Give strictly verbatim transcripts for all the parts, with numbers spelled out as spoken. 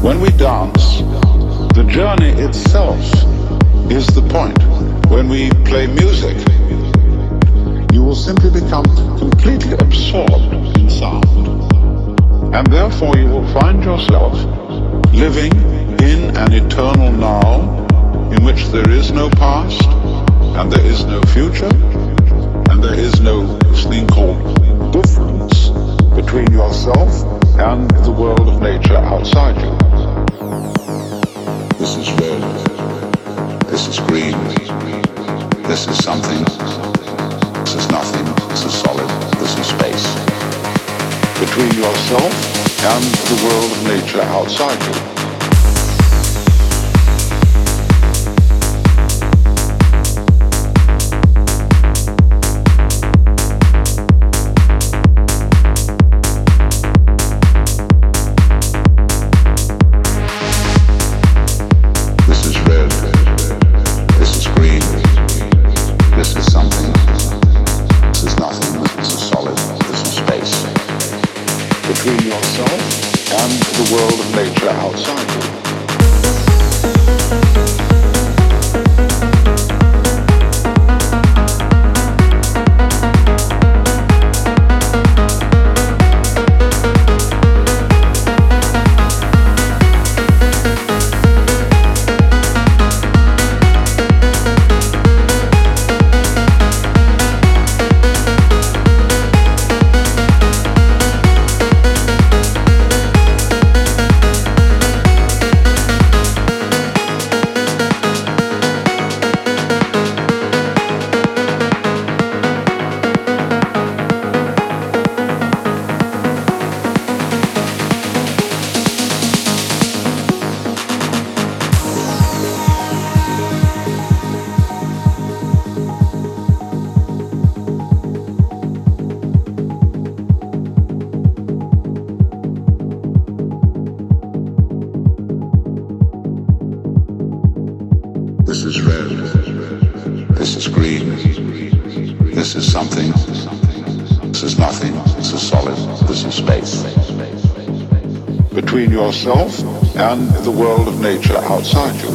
When we dance, the journey itself is the point. When we play music, you will simply become completely absorbed in sound. And therefore you will find yourself living in an eternal now in which there is no past, and there is no future, and there is no thing called difference between yourself and the world of nature outside you. This is red, this is green, this is something, this is nothing, this is solid, this is space. Between yourself and the world of nature outside you. Yourself and the world of nature outside you.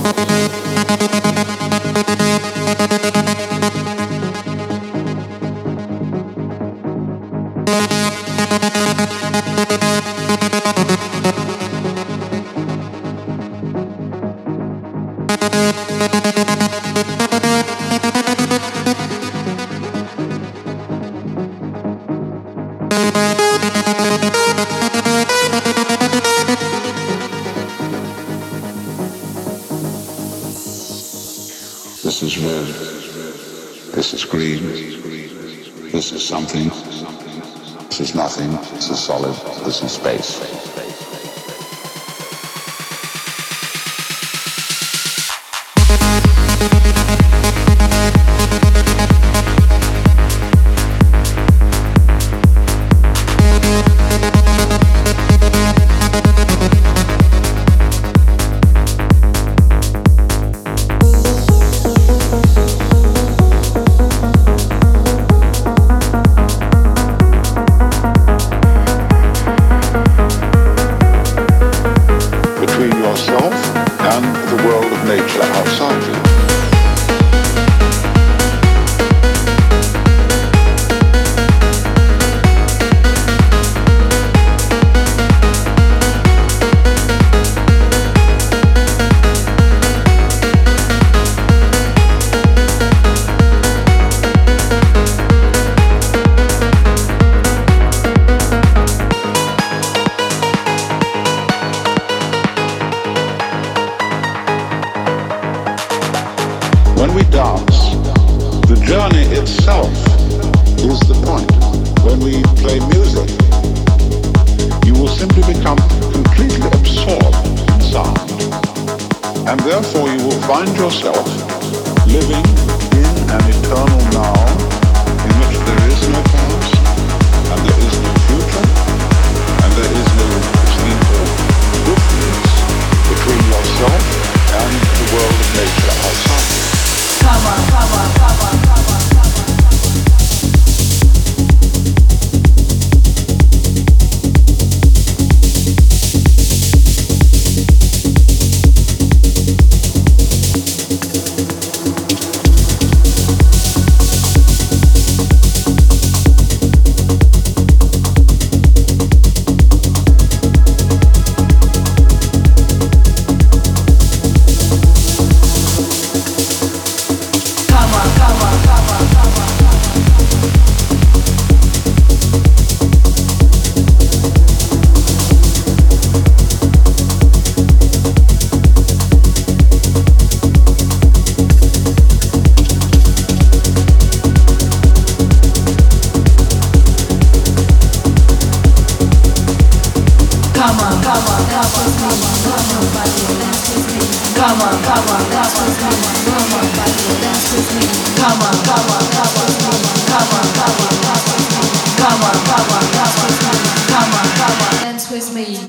come on, come on, dance with me, move your body, dance with me. Come on, come on, dance with me, move your body, dance with me. Come on, come on, dance with me, come on, come on, dance with me. Come on, come on, dance with me, come on, come on, dance with me. Come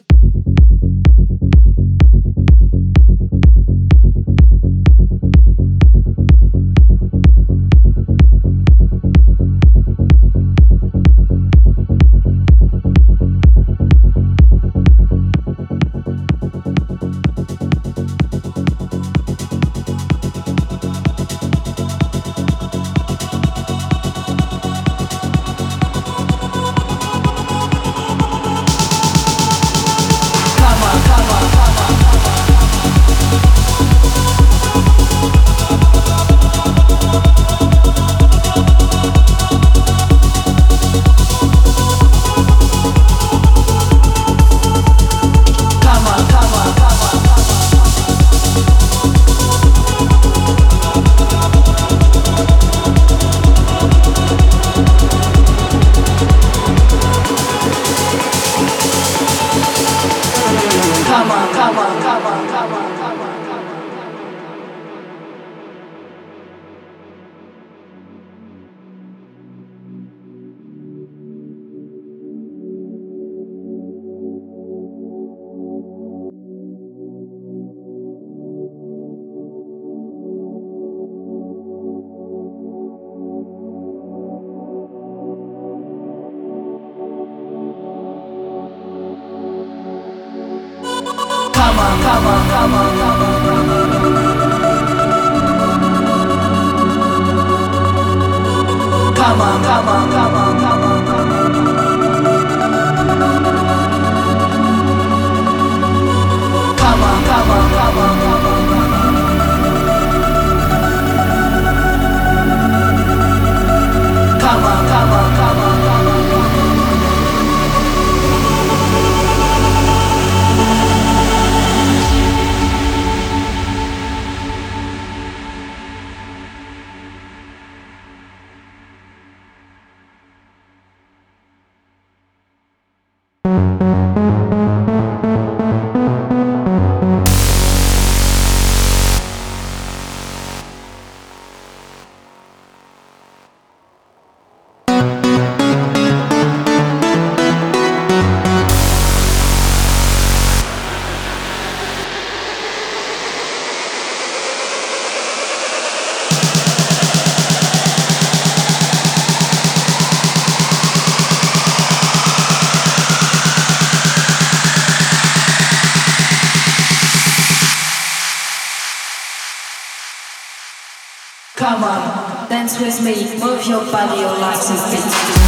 on, dance with me, move your body, your life is beat.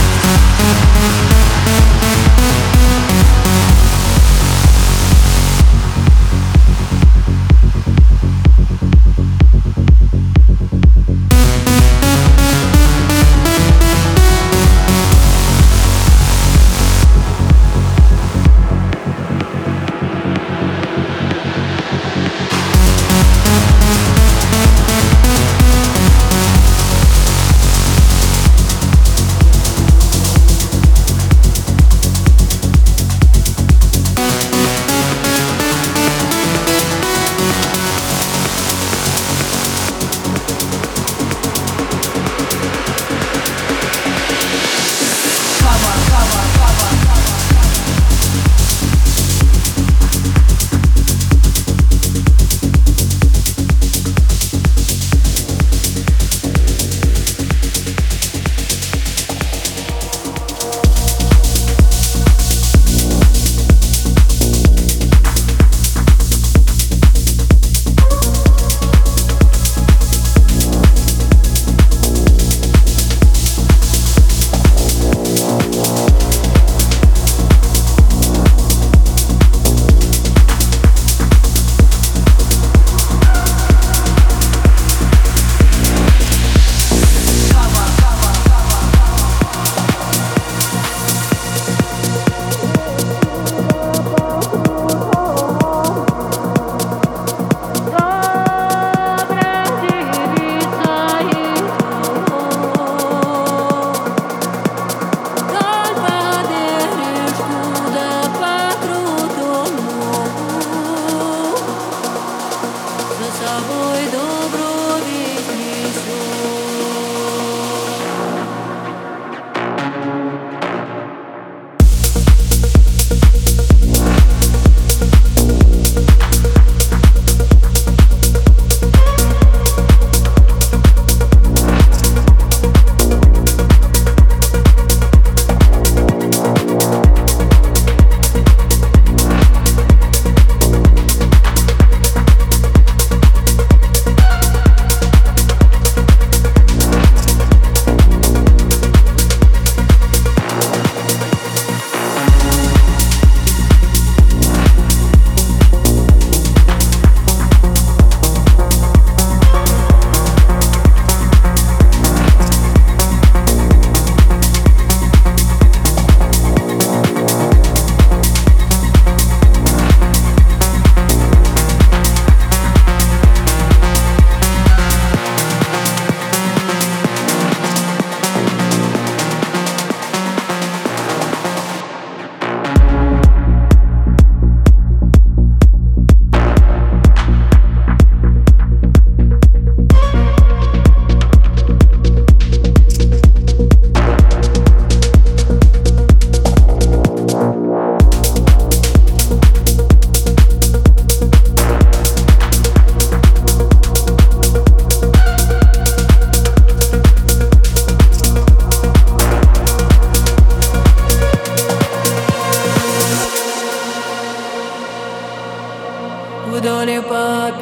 вдоль побережку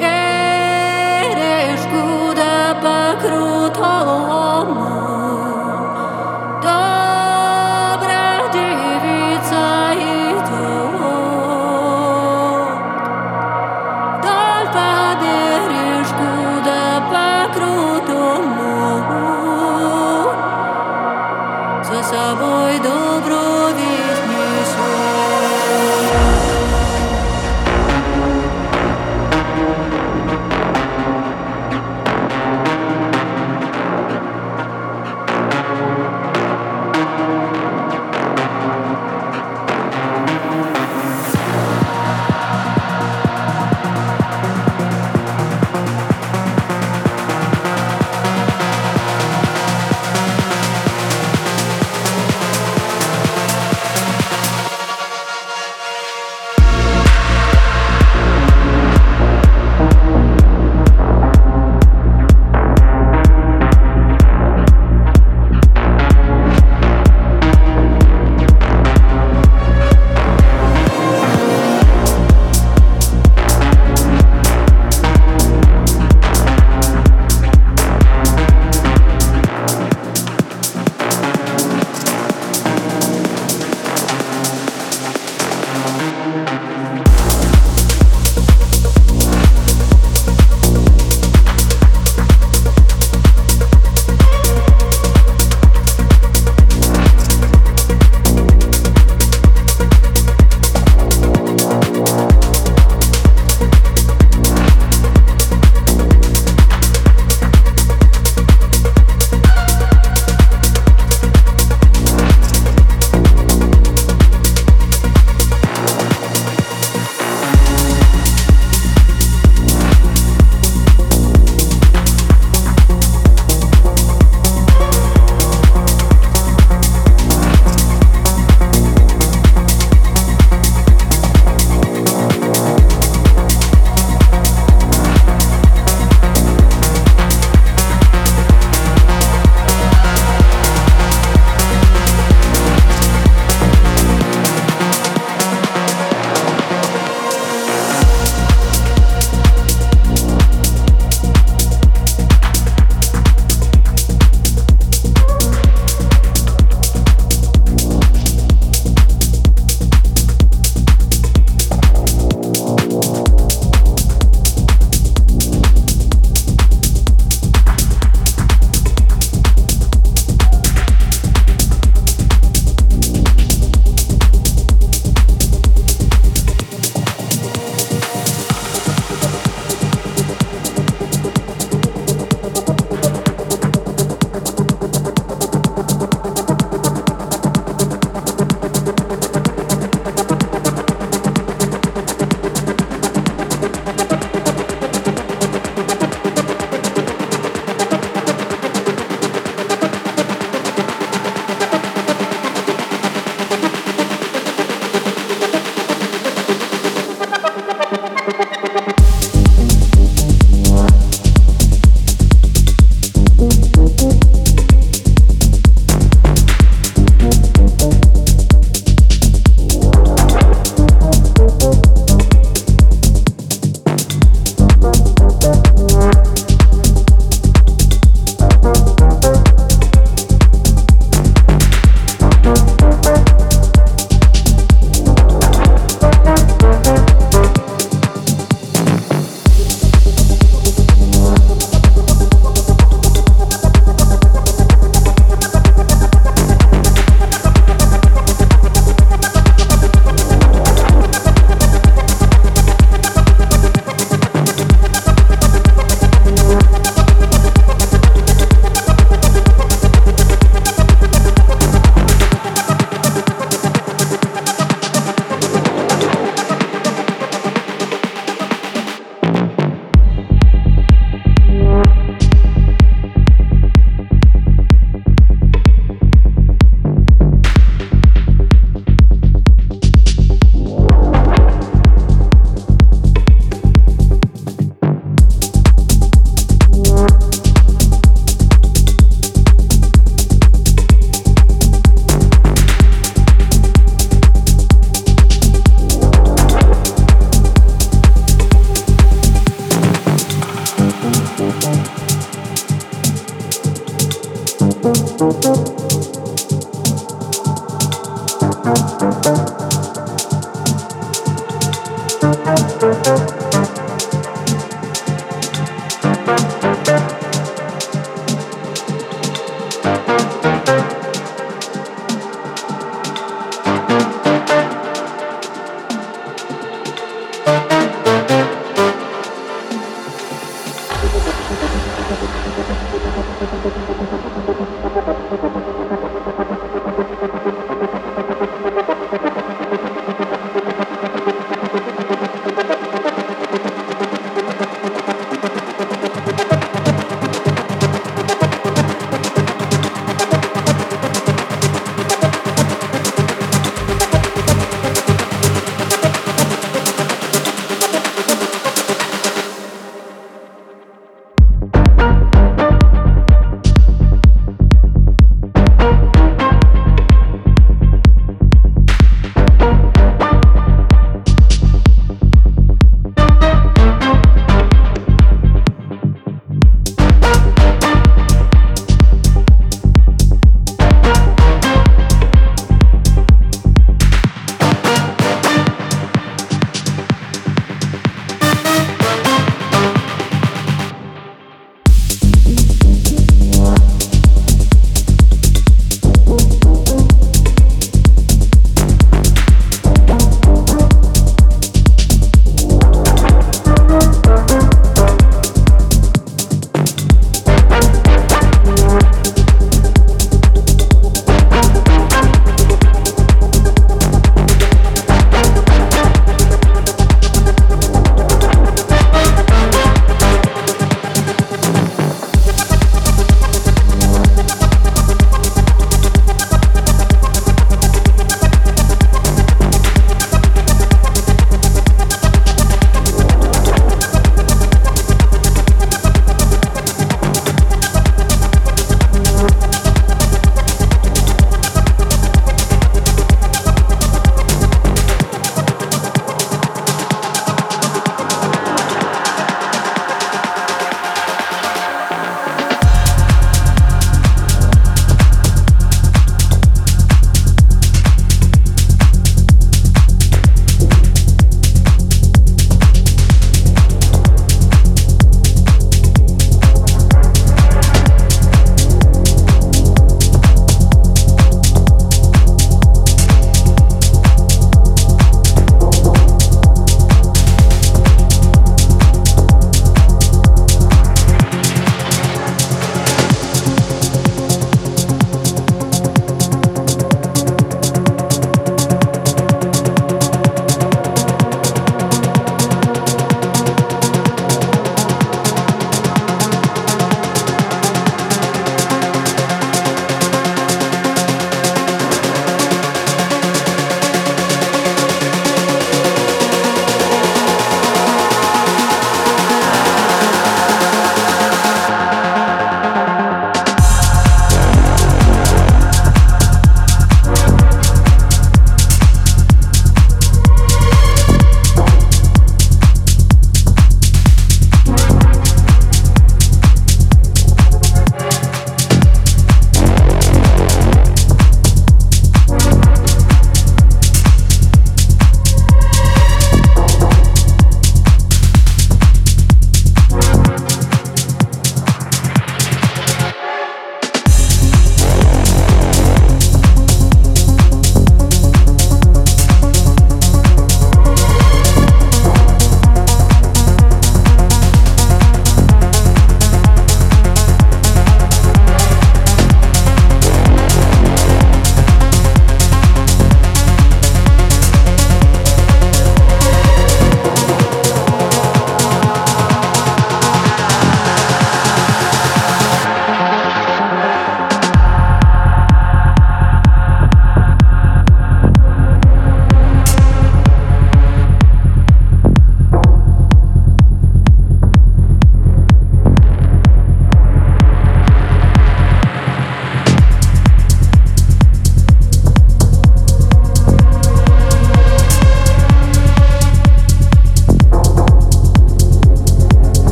да по крутому. Добрая девица идет вдоль побережку да по крутому, за собой добрую весть несет. We'll be right back.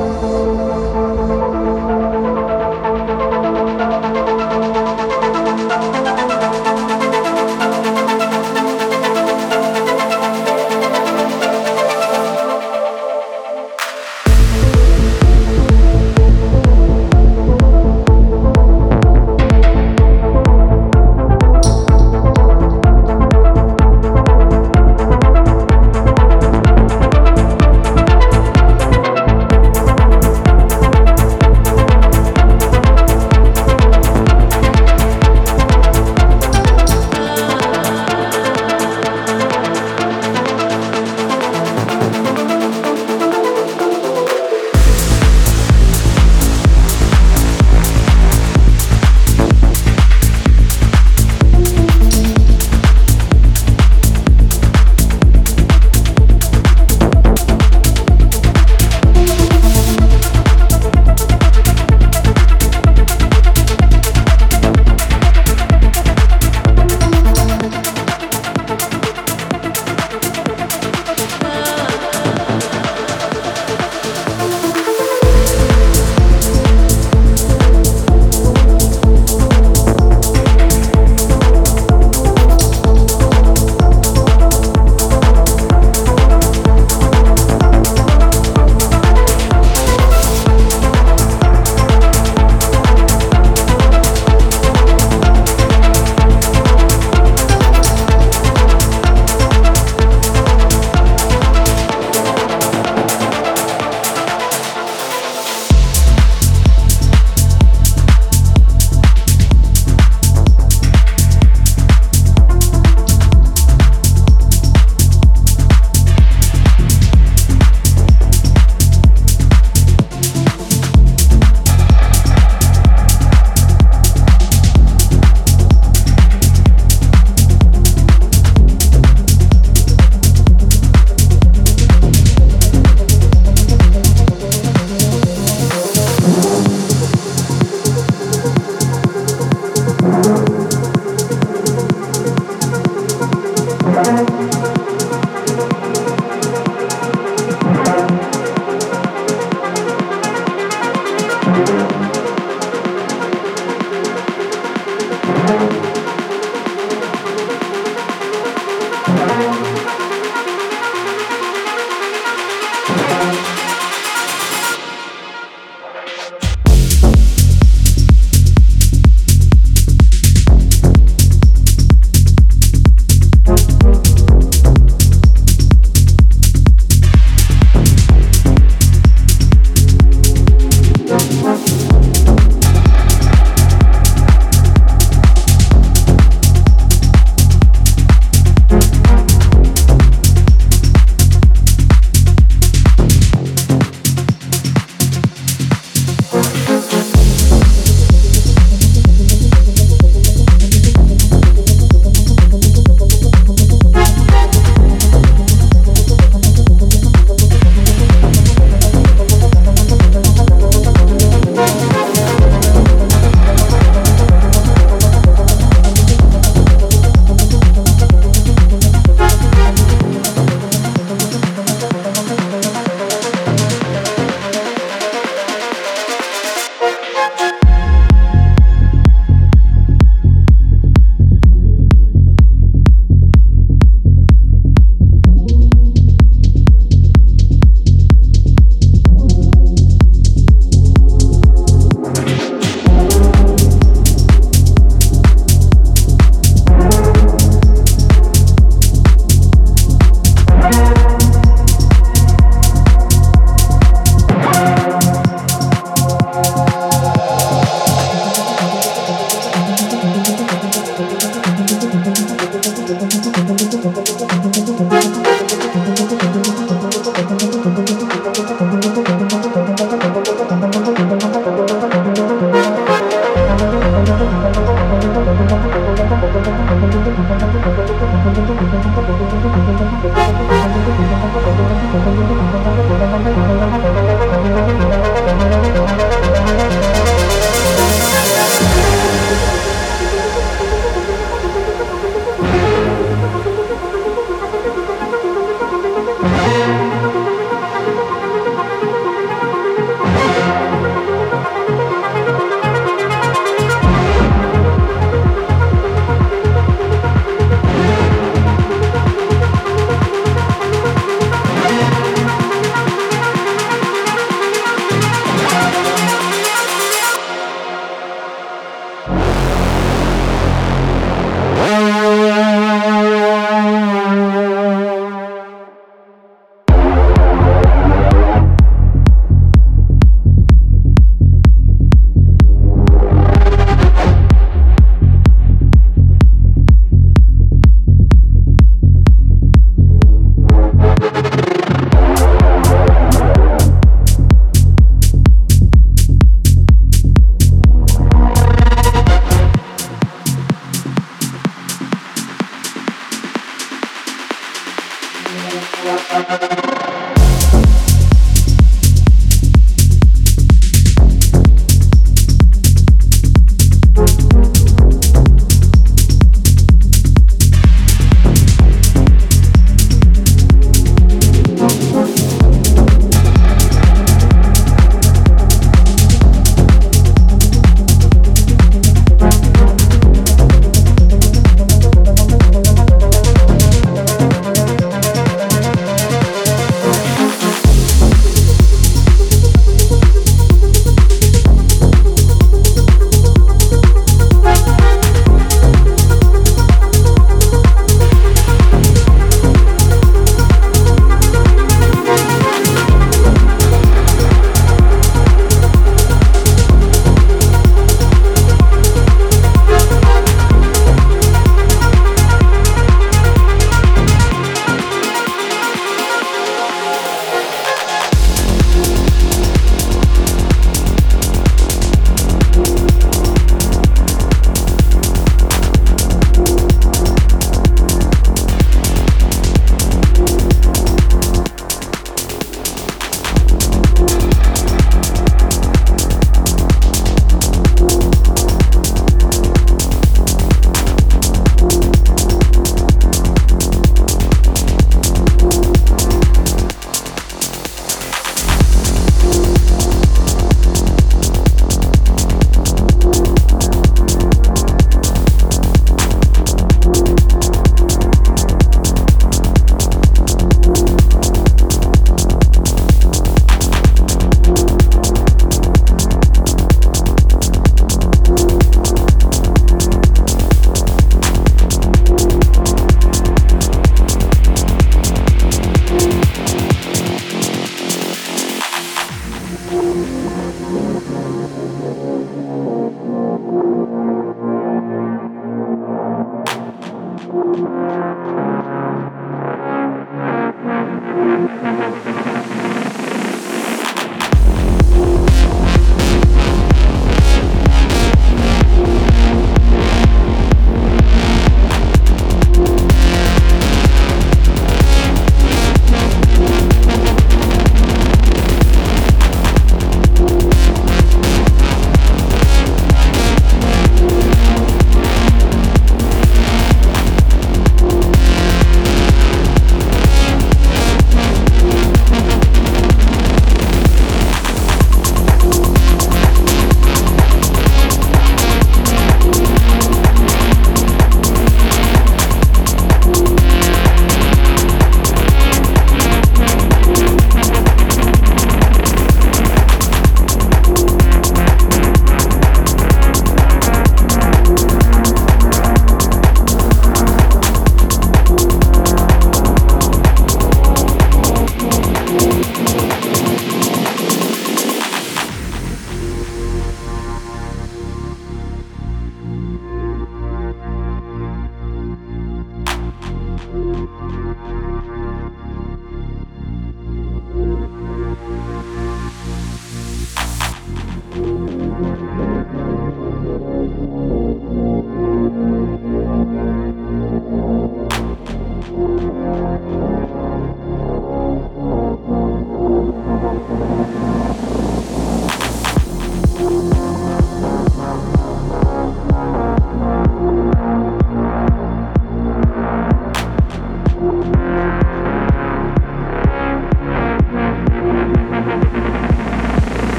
We'll be right back.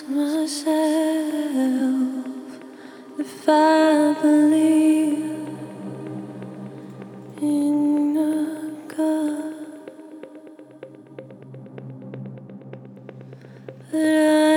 ask myself if I believe in a God. But I